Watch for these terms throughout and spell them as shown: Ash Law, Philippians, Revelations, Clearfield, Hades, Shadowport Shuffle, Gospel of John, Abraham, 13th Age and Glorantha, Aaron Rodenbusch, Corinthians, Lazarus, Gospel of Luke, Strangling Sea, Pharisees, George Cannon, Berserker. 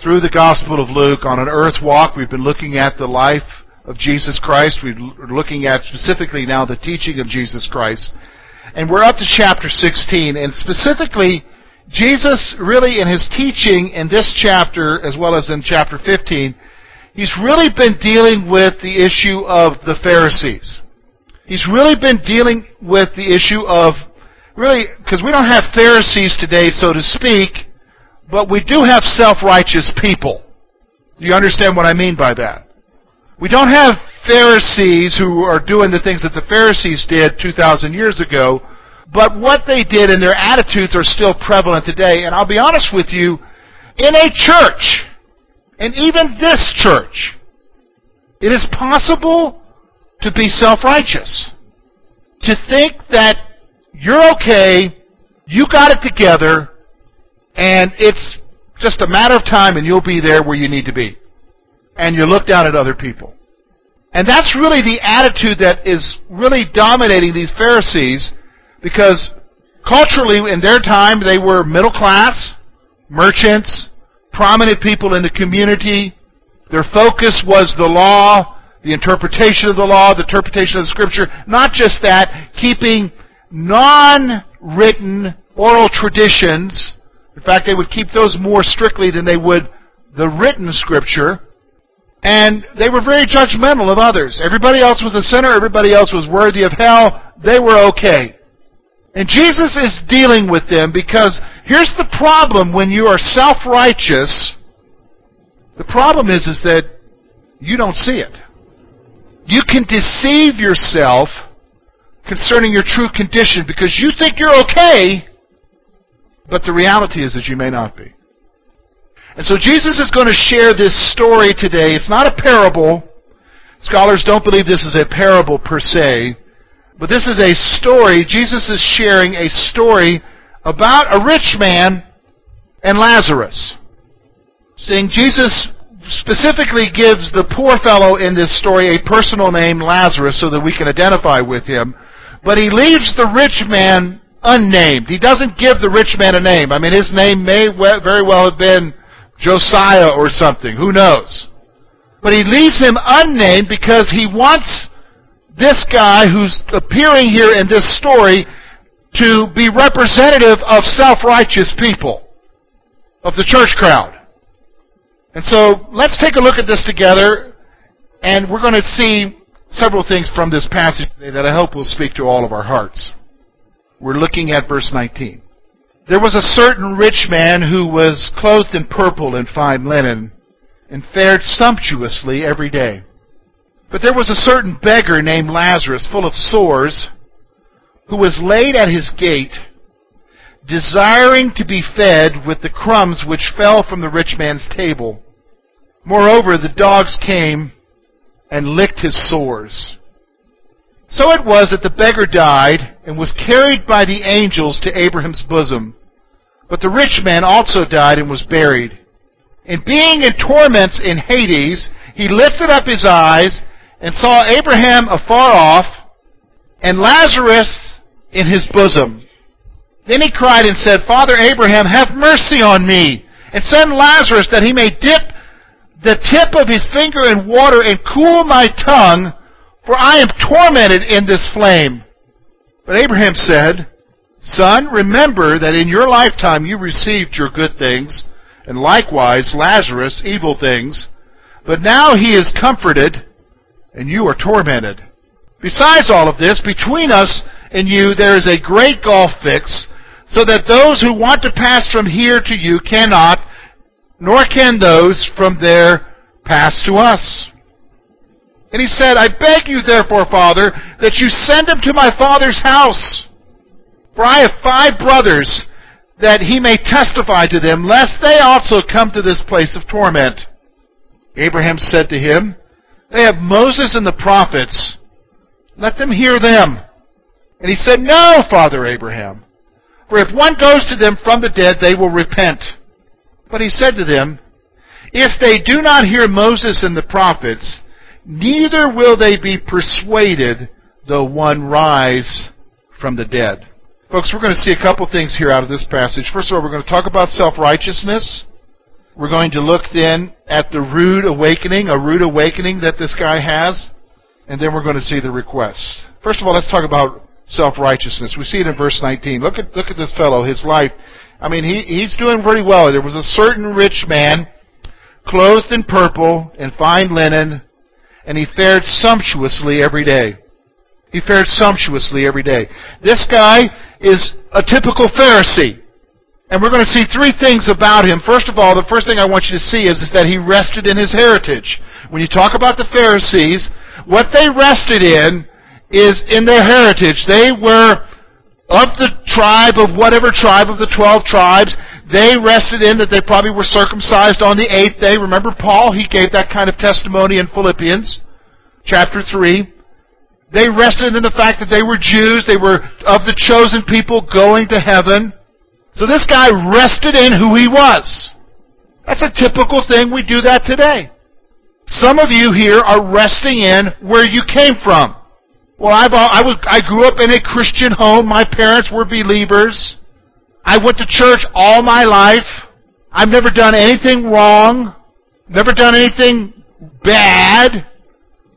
through the Gospel of Luke on an earth walk. We've been looking at the life of Jesus Christ. We're looking at specifically now the teaching of Jesus Christ. And we're up to chapter 16. And specifically, Jesus really in his teaching in this chapter, as well as in chapter 15, he's really been dealing with the issue of the Pharisees. He's really been dealing with the issue of, really, because we don't have Pharisees today, so to speak, but we do have self-righteous people. Do you understand what I mean by that? We don't have Pharisees who are doing the things that the Pharisees did 2,000 years ago, but what they did and their attitudes are still prevalent today. And I'll be honest with you, in a church, and even this church, it is possible to be self-righteous. To think that you're okay, you got it together, and it's just a matter of time and you'll be there where you need to be. And you look down at other people. And that's really the attitude that is really dominating these Pharisees, because culturally in their time they were middle class, merchants, prominent people in the community. Their focus was the law, the interpretation of the law, the interpretation of the scripture. Not just that, keeping non-written oral traditions. In fact, they would keep those more strictly than they would the written scripture. And they were very judgmental of others. Everybody else was a sinner. Everybody else was worthy of hell. They were okay. And Jesus is dealing with them, because here's the problem when you are self-righteous. The problem is that you don't see it. You can deceive yourself concerning your true condition because you think you're okay, but the reality is that you may not be. And so Jesus is going to share this story today. It's not a parable. Scholars don't believe this is a parable per se, but this is a story. Jesus is sharing a story about a rich man and Lazarus. Seeing Jesus specifically gives the poor fellow in this story a personal name, Lazarus, so that we can identify with him. But he leaves the rich man unnamed. He doesn't give the rich man a name. I mean, his name may very well have been Josiah or something. Who knows? But he leaves him unnamed because he wants this guy who's appearing here in this story to be representative of self-righteous people, of the church crowd. And so let's take a look at this together, and we're going to see several things from this passage today that I hope will speak to all of our hearts. We're looking at verse 19. There was a certain rich man who was clothed in purple and fine linen, and fared sumptuously every day. But there was a certain beggar named Lazarus, full of sores, who was laid at his gate, desiring to be fed with the crumbs which fell from the rich man's table. Moreover, the dogs came and licked his sores. So it was that the beggar died and was carried by the angels to Abraham's bosom. But the rich man also died and was buried. And being in torments in Hades, he lifted up his eyes and saw Abraham afar off and Lazarus in his bosom. Then he cried and said, "Father Abraham, have mercy on me, and send Lazarus that he may dip the tip of his finger in water and cool my tongue, for I am tormented in this flame." But Abraham said, "Son, remember that in your lifetime you received your good things, and likewise Lazarus evil things. But now he is comforted, and you are tormented. Besides all of this, between us and you there is a great gulf fixed, so that those who want to pass from here to you cannot, nor can those from there pass to us." And he said, "I beg you therefore, Father, that you send him to my father's house. For I have 5 brothers, that he may testify to them, lest they also come to this place of torment." Abraham said to him, "They have Moses and the prophets. Let them hear them." And he said, "No, Father Abraham, for if one goes to them from the dead, they will repent." But he said to them, "If they do not hear Moses and the prophets, neither will they be persuaded, though one rise from the dead." Folks, we're going to see a couple things here out of this passage. First of all, we're going to talk about self-righteousness. We're going to look then at the rude awakening, a rude awakening that this guy has. And then we're going to see the request. First of all, let's talk about self-righteousness. We see it in verse 19. Look at this fellow, his life. I mean, he's doing pretty well. There was a certain rich man, clothed in purple and fine linen, and he fared sumptuously every day. He fared sumptuously every day. This guy is a typical Pharisee. And we're going to see three things about him. First of all, the first thing I want you to see is that he rested in his heritage. When you talk about the Pharisees, what they rested in is in their heritage. They were of the tribe of whatever tribe of the 12 tribes. They rested in that they probably were circumcised on the 8th day. Remember Paul? He gave that kind of testimony in Philippians chapter 3. They rested in the fact that they were Jews. They were of the chosen people going to heaven. So this guy rested in who he was. That's a typical thing. We do that today. Some of you here are resting in where you came from. Well, I grew up in a Christian home. My parents were believers. I went to church all my life. I've never done anything wrong. Never done anything bad.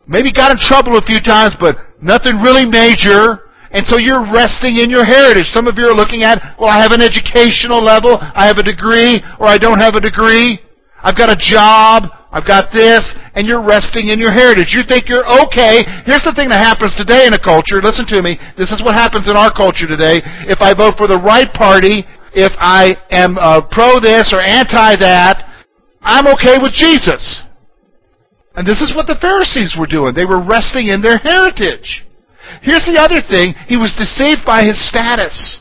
Maybe got in trouble a few times, but nothing really major. And so you're resting in your heritage. Some of you are looking at, well, I have an educational level, I have a degree, or I don't have a degree. I've got a job, I've got this, and you're resting in your heritage. You think you're okay. Here's the thing that happens today in a culture. Listen to me. This is what happens in our culture today. If I vote for the right party, if I am pro this or anti that, I'm okay with Jesus. And this is what the Pharisees were doing. They were resting in their heritage. Here's the other thing. He was deceived by his status.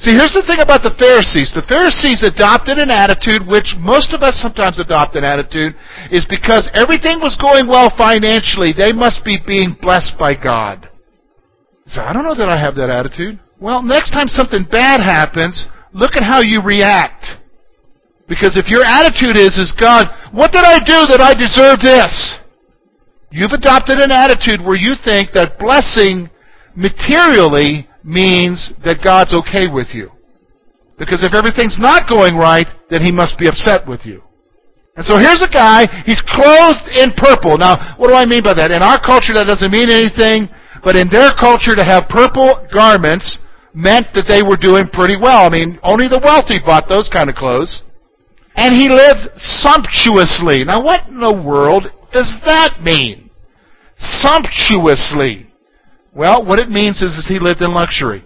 See, here's the thing about the Pharisees. The Pharisees adopted an attitude, which most of us sometimes adopt an attitude, is because everything was going well financially, they must be being blessed by God. So I don't know that I have that attitude. Well, next time something bad happens, look at how you react. Because if your attitude is God, what did I do that I deserve this? You've adopted an attitude where you think that blessing materially means that God's okay with you. Because if everything's not going right, then he must be upset with you. And so here's a guy, he's clothed in purple. Now, what do I mean by that? In our culture, that doesn't mean anything. But in their culture, to have purple garments meant that they were doing pretty well. I mean, only the wealthy bought those kind of clothes. And he lived sumptuously. Now, what in the world does that mean? Sumptuously. Well, what it means is he lived in luxury.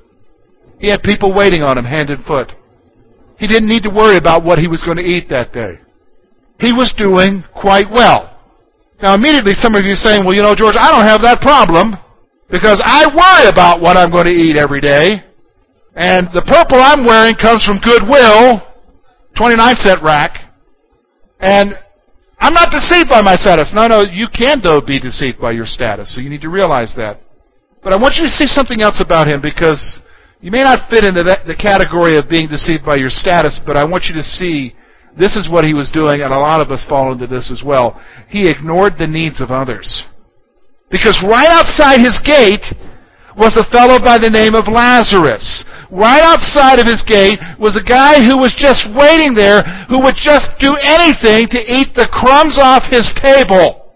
He had people waiting on him hand and foot. He didn't need to worry about what he was going to eat that day. He was doing quite well. Now, immediately some of you are saying, well, you know, George, I don't have that problem because I worry about what I'm going to eat every day. And the purple I'm wearing comes from Goodwill, 29-cent rack, and I'm not deceived by my status. No, you can, though, be deceived by your status, so you need to realize that. But I want you to see something else about him, because you may not fit into the category of being deceived by your status, but I want you to see this is what he was doing, and a lot of us fall into this as well. He ignored the needs of others. Because right outside his gate was a fellow by the name of Lazarus. Right outside of his gate was a guy who was just waiting there, who would just do anything to eat the crumbs off his table.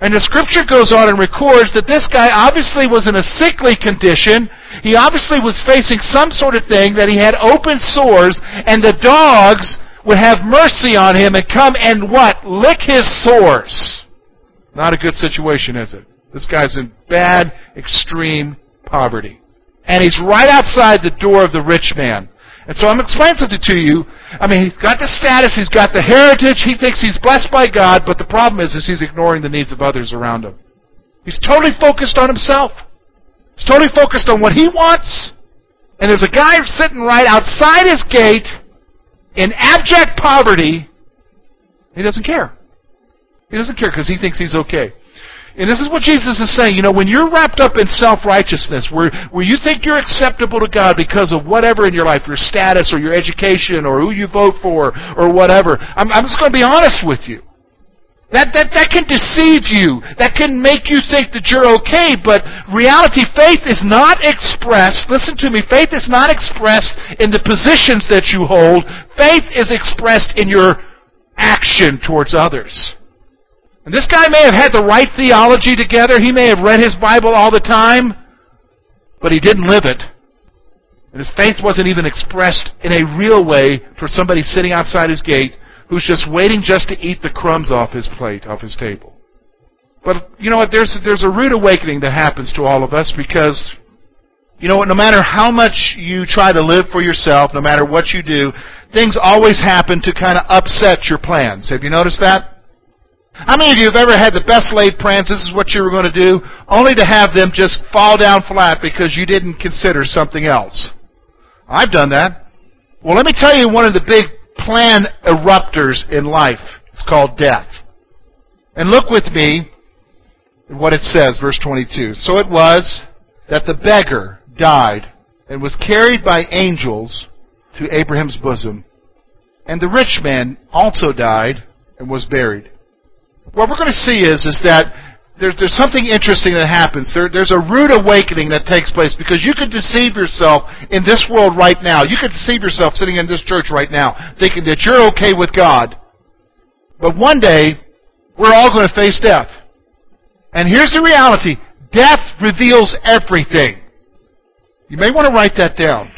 And the scripture goes on and records that this guy obviously was in a sickly condition. He obviously was facing some sort of thing, that he had open sores, and the dogs would have mercy on him and come and what? Lick his sores. Not a good situation, is it? This guy's in bad, extreme poverty. And he's right outside the door of the rich man. And so I'm explaining something to you. I mean, he's got the status, he's got the heritage, he thinks he's blessed by God, but the problem is he's ignoring the needs of others around him. He's totally focused on himself. He's totally focused on what he wants. And there's a guy sitting right outside his gate in abject poverty. He doesn't care. He doesn't care because he thinks he's okay. And this is what Jesus is saying. You know, when you're wrapped up in self-righteousness, where you think you're acceptable to God because of whatever in your life, your status or your education or who you vote for or whatever, I'm just going to be honest with you. That can deceive you. That can make you think that you're okay, but reality, faith is not expressed. Listen to me. Faith is not expressed in the positions that you hold. Faith is expressed in your action towards others. And this guy may have had the right theology together. He may have read his Bible all the time, but he didn't live it. And his faith wasn't even expressed in a real way towards somebody sitting outside his gate who's just waiting just to eat the crumbs off his plate, off his table. But you know what? There's a rude awakening that happens to all of us because, you know what, no matter how much you try to live for yourself, no matter what you do, things always happen to kind of upset your plans. Have you noticed that? How many of you have ever had the best laid plans, this is what you were going to do, only to have them just fall down flat because you didn't consider something else? I've done that. Well, let me tell you one of the big plan erupters in life. It's called death. And look with me at what it says, verse 22. So it was that the beggar died and was carried by angels to Abraham's bosom. And the rich man also died and was buried. What we're going to see is that there's something interesting that happens. There's a rude awakening that takes place because you could deceive yourself in this world right now. You could deceive yourself sitting in this church right now thinking that you're okay with God. But one day, we're all going to face death. And here's the reality. Death reveals everything. You may want to write that down.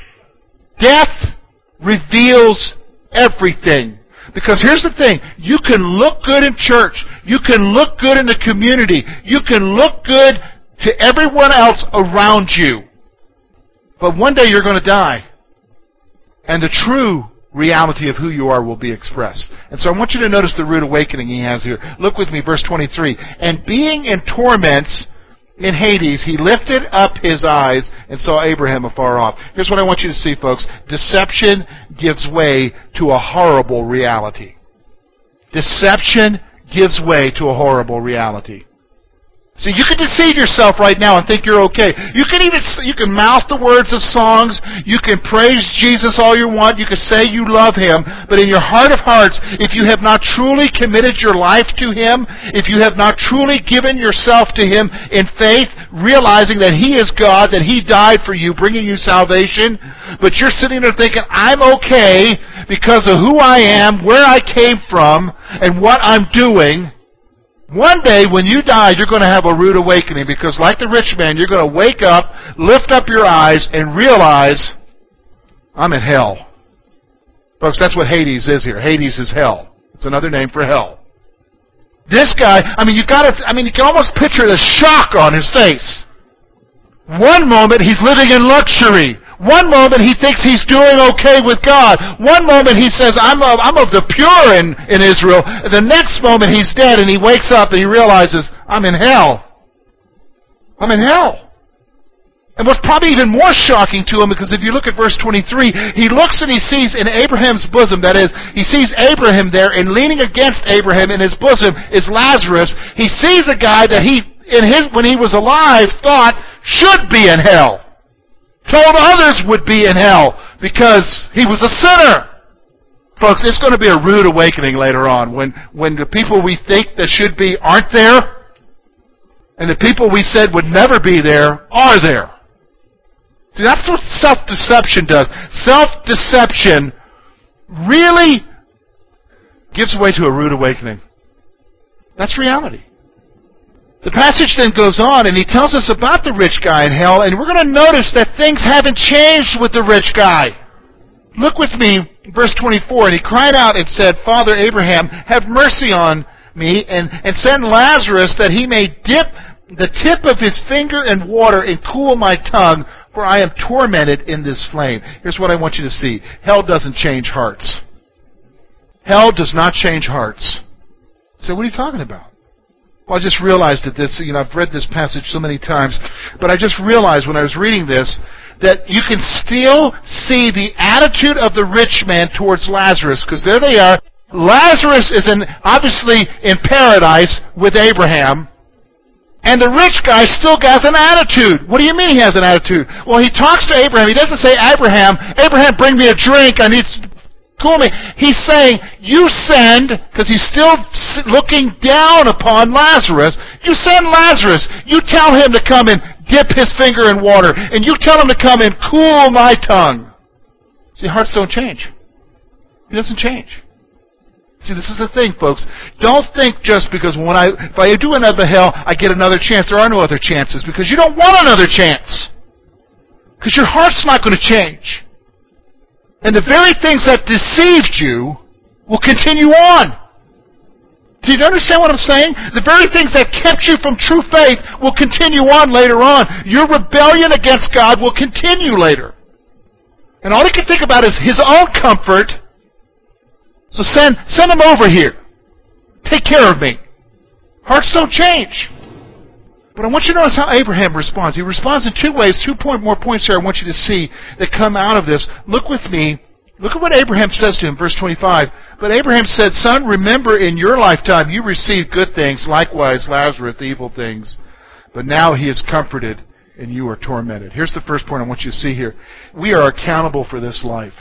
Death reveals everything. Because here's the thing, you can look good in church, you can look good in the community, you can look good to everyone else around you. But one day you're going to die. And the true reality of who you are will be expressed. And so I want you to notice the rude awakening he has here. Look with me, verse 23. And being in torments in Hades, he lifted up his eyes and saw Abraham afar off. Here's what I want you to see, folks. Deception gives way to a horrible reality. Deception gives way to a horrible reality. See, you can deceive yourself right now and think you're okay. You can mouth the words of songs. You can praise Jesus all you want. You can say you love Him. But in your heart of hearts, if you have not truly committed your life to Him, if you have not truly given yourself to Him in faith, realizing that He is God, that He died for you, bringing you salvation, but you're sitting there thinking, I'm okay because of who I am, where I came from, and what I'm doing. One day, when you die, you're going to have a rude awakening because, like the rich man, you're going to wake up, lift up your eyes, and realize, I'm in hell. Folks, that's what Hades is here. Hades is hell. It's another name for hell. This guy, you can almost picture the shock on his face. One moment, he's living in luxury. One moment, he thinks he's doing okay with God. One moment, he says, I'm of the pure in Israel. The next moment, he's dead, and he wakes up, and he realizes, I'm in hell. I'm in hell. And what's probably even more shocking to him, because if you look at verse 23, he looks and he sees in Abraham's bosom, that is, he sees Abraham there, and leaning against Abraham in his bosom is Lazarus. He sees a guy that when he was alive, thought should be in hell. Told others would be in hell because he was a sinner. Folks, it's going to be a rude awakening later on when the people we think that should be aren't there, and the people we said would never be there are there. See, that's what self-deception does. Self-deception really gives way to a rude awakening. That's reality. The passage then goes on, and he tells us about the rich guy in hell, and we're going to notice that things haven't changed with the rich guy. Look with me, verse 24, and he cried out and said, Father Abraham, have mercy on me, and send Lazarus that he may dip the tip of his finger in water and cool my tongue, for I am tormented in this flame. Here's what I want you to see. Hell doesn't change hearts. Hell does not change hearts. So what are you talking about? Well, I just realized that this, I've read this passage so many times, but I just realized when I was reading this that you can still see the attitude of the rich man towards Lazarus, because there they are, Lazarus is obviously in paradise with Abraham. And the rich guy still has an attitude. What do you mean he has an attitude? Well, he talks to Abraham. He doesn't say, Abraham, bring me a drink. I need to cool me. He's saying, you send, because he's still looking down upon Lazarus. You send Lazarus. You tell him to come and dip his finger in water. And you tell him to come and cool my tongue. See, hearts don't change. It doesn't change. See, this is the thing, folks. Don't think just because if I do another hell, I get another chance. There are no other chances, because you don't want another chance. Because your heart's not going to change. And the very things that deceived you will continue on. Do you understand what I'm saying? The very things that kept you from true faith will continue on later on. Your rebellion against God will continue later. And all he can think about is his own comfort. So send him over here. Take care of me. Hearts don't change. But I want you to notice how Abraham responds. He responds in two ways, more points here I want you to see that come out of this. Look with me. Look at what Abraham says to him, verse 25. But Abraham said, Son, remember in your lifetime you received good things, likewise Lazarus the evil things. But now he is comforted and you are tormented. Here's the first point I want you to see here. We are accountable for this life.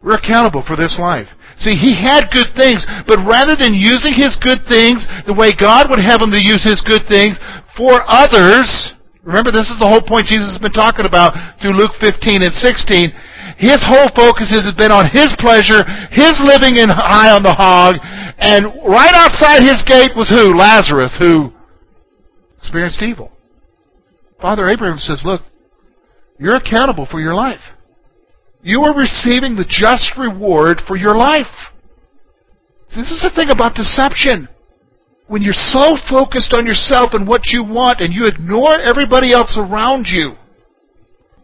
We're accountable for this life. See, he had good things, but rather than using his good things the way God would have him to use his good things for others, remember this is the whole point Jesus has been talking about through Luke 15 and 16, his whole focus has been on his pleasure, his living in high on the hog, and right outside his gate was who? Lazarus, who experienced evil. Father Abraham says, look, you're accountable for your life. You are receiving the just reward for your life. This is the thing about deception. When you're so focused on yourself and what you want and you ignore everybody else around you,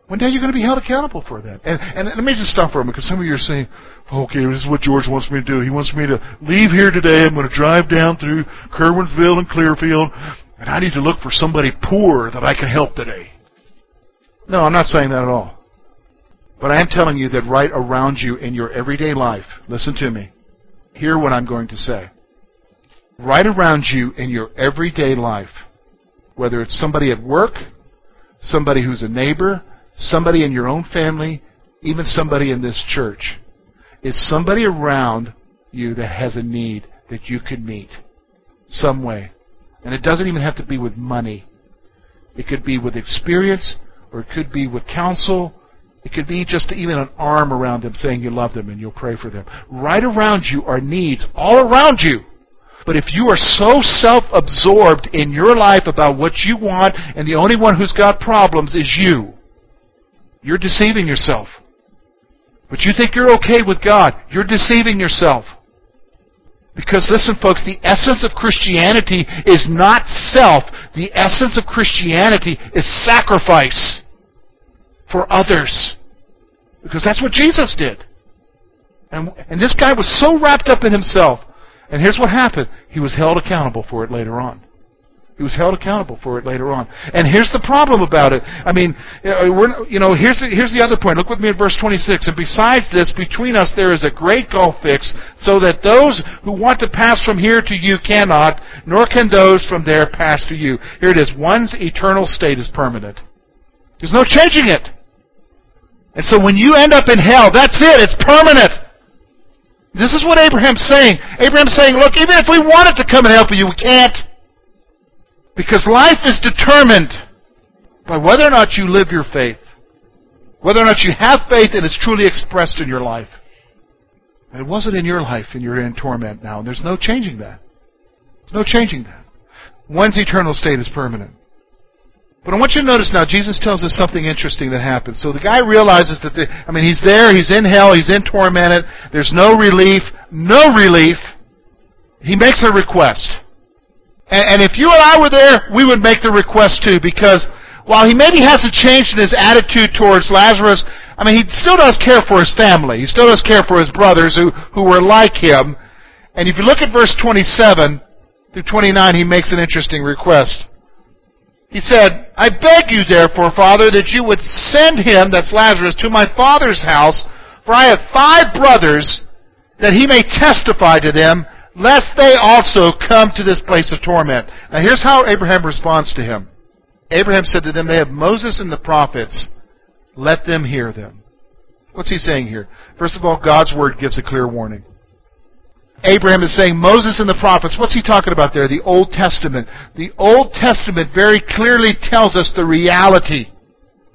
one day you're going to be held accountable for that. And let me just stop for a moment, because some of you are saying, okay, this is what George wants me to do. He wants me to leave here today. I'm going to drive down through Curwensville and Clearfield, and I need to look for somebody poor that I can help today. No, I'm not saying that at all. But I am telling you that right around you in your everyday life, listen to me, hear what I'm going to say. Right around you in your everyday life, whether it's somebody at work, somebody who's a neighbor, somebody in your own family, even somebody in this church, it's somebody around you that has a need that you can meet some way. And it doesn't even have to be with money. It could be with experience, or it could be with counsel. It could be just even an arm around them saying you love them and you'll pray for them. Right around you are needs, all around you. But if you are so self-absorbed in your life about what you want, and the only one who's got problems is you, you're deceiving yourself. But you think you're okay with God. You're deceiving yourself. Because listen, folks, the essence of Christianity is not self. The essence of Christianity is sacrifice for others. Because that's what Jesus did. And this guy was so wrapped up in himself. And here's what happened. He was held accountable for it later on. And here's the problem about it. I mean, here's the other point. Look with me at verse 26. And besides this, between us there is a great gulf fixed, so that those who want to pass from here to you cannot, nor can those from there pass to you. Here it is. One's eternal state is permanent. There's no changing it. And so when you end up in hell, that's it. It's permanent. This is what Abraham's saying. Abraham's saying, look, even if we wanted to come and help you, we can't. Because life is determined by whether or not you live your faith, whether or not you have faith and it's truly expressed in your life. And it wasn't in your life, and you're in torment now. And there's no changing that. One's eternal state is permanent. But I want you to notice now, Jesus tells us something interesting that happens. So the guy realizes that, he's there, he's in hell, he's in tormented, there's no relief. He makes a request. And if you and I were there, we would make the request too, because while he maybe hasn't changed in his attitude towards Lazarus, he still does care for his family. He still does care for his brothers who were like him. And if you look at verse 27 through 29, he makes an interesting request. He said, I beg you, therefore, Father, that you would send him, that's Lazarus, to my father's house, for I have 5 brothers, that he may testify to them, lest they also come to this place of torment. Now here's how Abraham responds to him. Abraham said to them, they have Moses and the prophets, let them hear them. What's he saying here? First of all, God's word gives a clear warning. Abraham is saying Moses and the prophets. What's he talking about there? The Old Testament. The Old Testament very clearly tells us the reality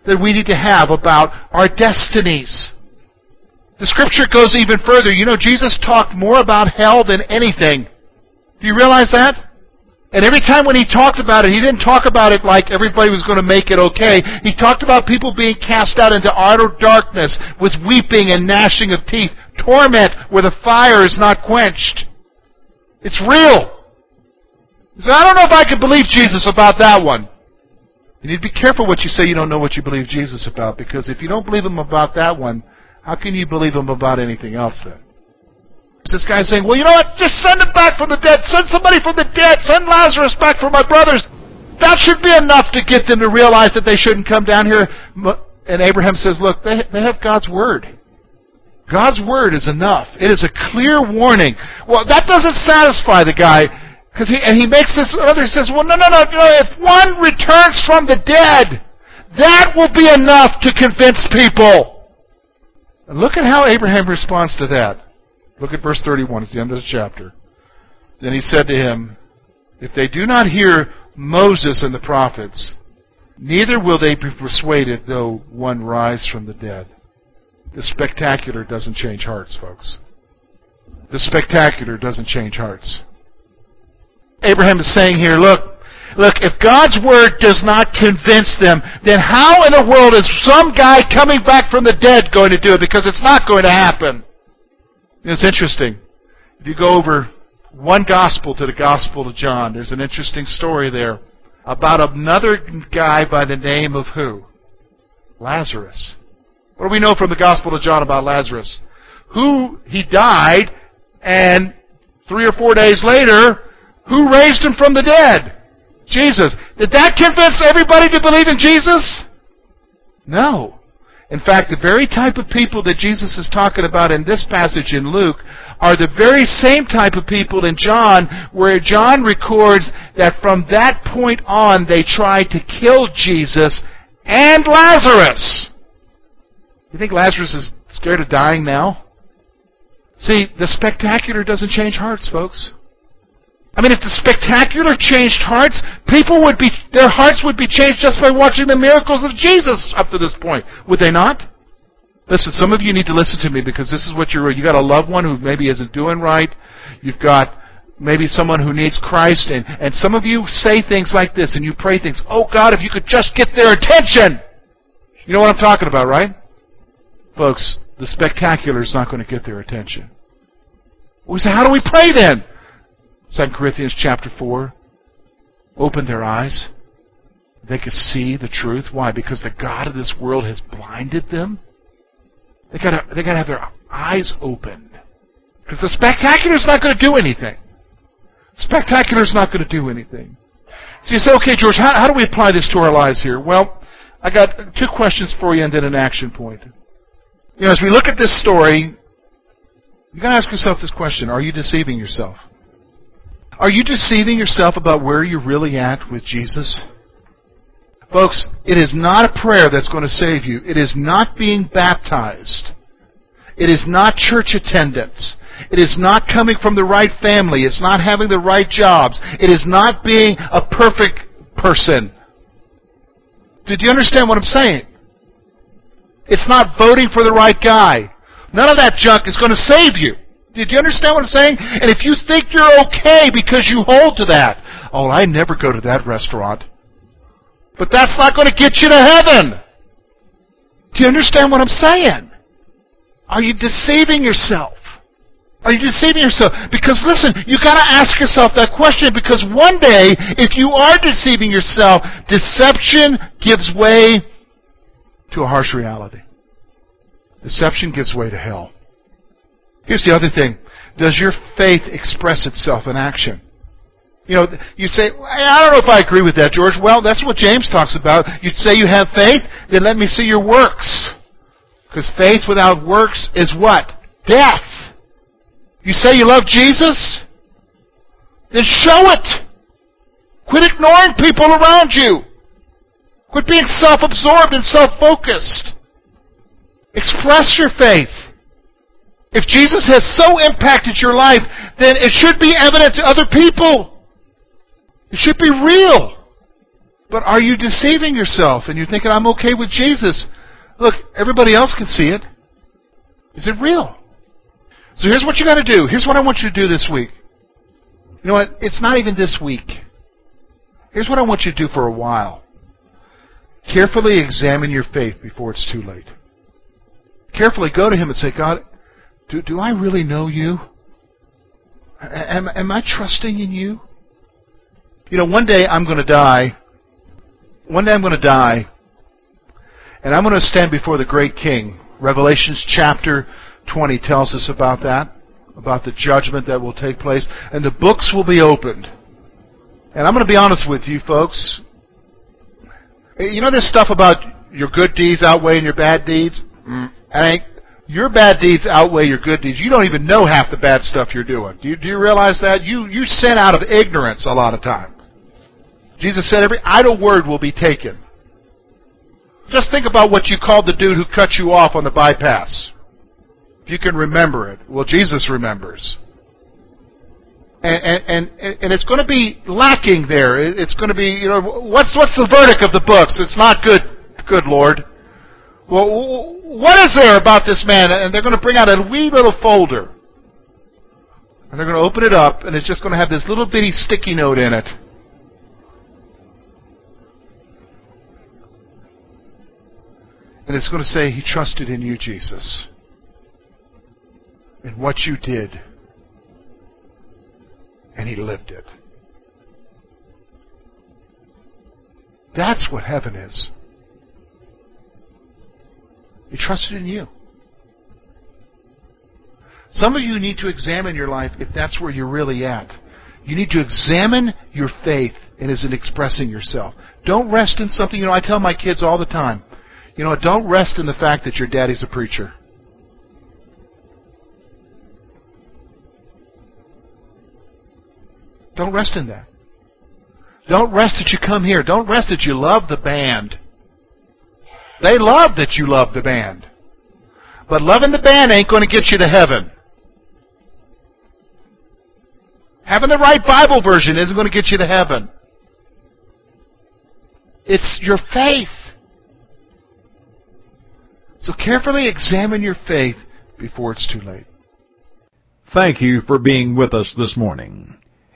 that we need to have about our destinies. The Scripture goes even further. You know, Jesus talked more about hell than anything. Do you realize that? And every time when he talked about it, he didn't talk about it like everybody was going to make it okay. He talked about people being cast out into outer darkness with weeping and gnashing of teeth, torment where the fire is not quenched. It's real. So I don't know if I can believe Jesus about that one. You need to be careful what you say you don't know what you believe Jesus about, because if you don't believe him about that one, how can you believe him about anything else then? This guy saying, well, you know what? Just send him back from the dead. Send somebody from the dead. Send Lazarus back for my brothers. That should be enough to get them to realize that they shouldn't come down here. And Abraham says, look, they have God's word. God's word is enough. It is a clear warning. Well, that doesn't satisfy the guy, because he makes this other. He says, well, no. If one returns from the dead, that will be enough to convince people. And look at how Abraham responds to that. Look at verse 31. It's the end of the chapter. Then he said to him, if they do not hear Moses and the prophets, neither will they be persuaded though one rise from the dead. The spectacular doesn't change hearts, folks. The spectacular doesn't change hearts. Abraham is saying here, look, if God's word does not convince them, then how in the world is some guy coming back from the dead going to do it? Because it's not going to happen. It's interesting. If you go over one gospel to the Gospel of John, there's an interesting story there about another guy by the name of who? Lazarus. What do we know from the Gospel of John about Lazarus? He died, and 3 or 4 days later, who raised him from the dead? Jesus. Did that convince everybody to believe in Jesus? No. In fact, the very type of people that Jesus is talking about in this passage in Luke are the very same type of people in John, where John records that from that point on they tried to kill Jesus and Lazarus. You think Lazarus is scared of dying now? See, the spectacular doesn't change hearts, folks. I mean, if the spectacular changed hearts, their hearts would be changed just by watching the miracles of Jesus up to this point. Would they not? Listen, some of you need to listen to me, because this is what you've got a loved one who maybe isn't doing right. You've got maybe someone who needs Christ. And some of you say things like this, and you pray things, oh God, if you could just get their attention. You know what I'm talking about, right? Folks, the spectacular is not going to get their attention. We say, how do we pray then? 2 Corinthians chapter 4, opened their eyes. They could see the truth. Why? Because the God of this world has blinded them. They got to have their eyes opened. Because the spectacular's not going to do anything. Spectacular's not going to do anything. So you say, okay, George, how do we apply this to our lives here? Well, I got 2 questions for you and then an action point. You know, as we look at this story, you've got to ask yourself this question. Are you deceiving yourself? Are you deceiving yourself about where you're really at with Jesus? Folks, it is not a prayer that's going to save you. It is not being baptized. It is not church attendance. It is not coming from the right family. It's not having the right jobs. It is not being a perfect person. Did you understand what I'm saying? It's not voting for the right guy. None of that junk is going to save you. Did you understand what I'm saying? And if you think you're okay because you hold to that, oh, I never go to that restaurant. But that's not going to get you to heaven. Do you understand what I'm saying? Are you deceiving yourself? Are you deceiving yourself? Because listen, you've got to ask yourself that question, because one day, if you are deceiving yourself, deception gives way to a harsh reality. Deception gives way to hell. Here's the other thing. Does your faith express itself in action? You know, you say, I don't know if I agree with that, George. Well, that's what James talks about. You'd say you have faith, then let me see your works. Because faith without works is what? Death. You say you love Jesus? Then show it. Quit ignoring people around you. Quit being self-absorbed and self-focused. Express your faith. If Jesus has so impacted your life, then it should be evident to other people. It should be real. But are you deceiving yourself and you're thinking, I'm okay with Jesus? Look, everybody else can see it. Is it real? So here's what you got to do. Here's what I want you to do this week. You know what? It's not even this week. Here's what I want you to do for a while. Carefully examine your faith before it's too late. Carefully go to Him and say, God, do I really know You? Am I trusting in You? You know, one day I'm going to die. One day I'm going to die. And I'm going to stand before the great King. Revelations chapter 20 tells us about that, about the judgment that will take place. And the books will be opened. And I'm going to be honest with you, folks. You know this stuff about your good deeds outweighing your bad deeds? Your bad deeds outweigh your good deeds. You don't even know half the bad stuff you're doing. Do you realize that? You sin out of ignorance a lot of time. Jesus said every idle word will be taken. Just think about what you called the dude who cut you off on the bypass. If you can remember it. Well, Jesus remembers. And it's going to be lacking there. It's going to be, you know, what's the verdict of the books? It's not good, good Lord. Well, what is there about this man? And they're going to bring out a wee little folder. And they're going to open it up, and it's just going to have this little bitty sticky note in it. And it's going to say, he trusted in You, Jesus. And what You did. And he lived it. That's what heaven is. He trusted in you. Some of you need to examine your life if that's where you're really at. You need to examine your faith and is it expressing yourself. Don't rest in something. You know, I tell my kids all the time, you know, don't rest in the fact that your daddy's a preacher. Don't rest in that. Don't rest that you come here. Don't rest that you love the band. They love that you love the band. But loving the band ain't going to get you to heaven. Having the right Bible version isn't going to get you to heaven. It's your faith. So carefully examine your faith before it's too late. Thank you for being with us this morning.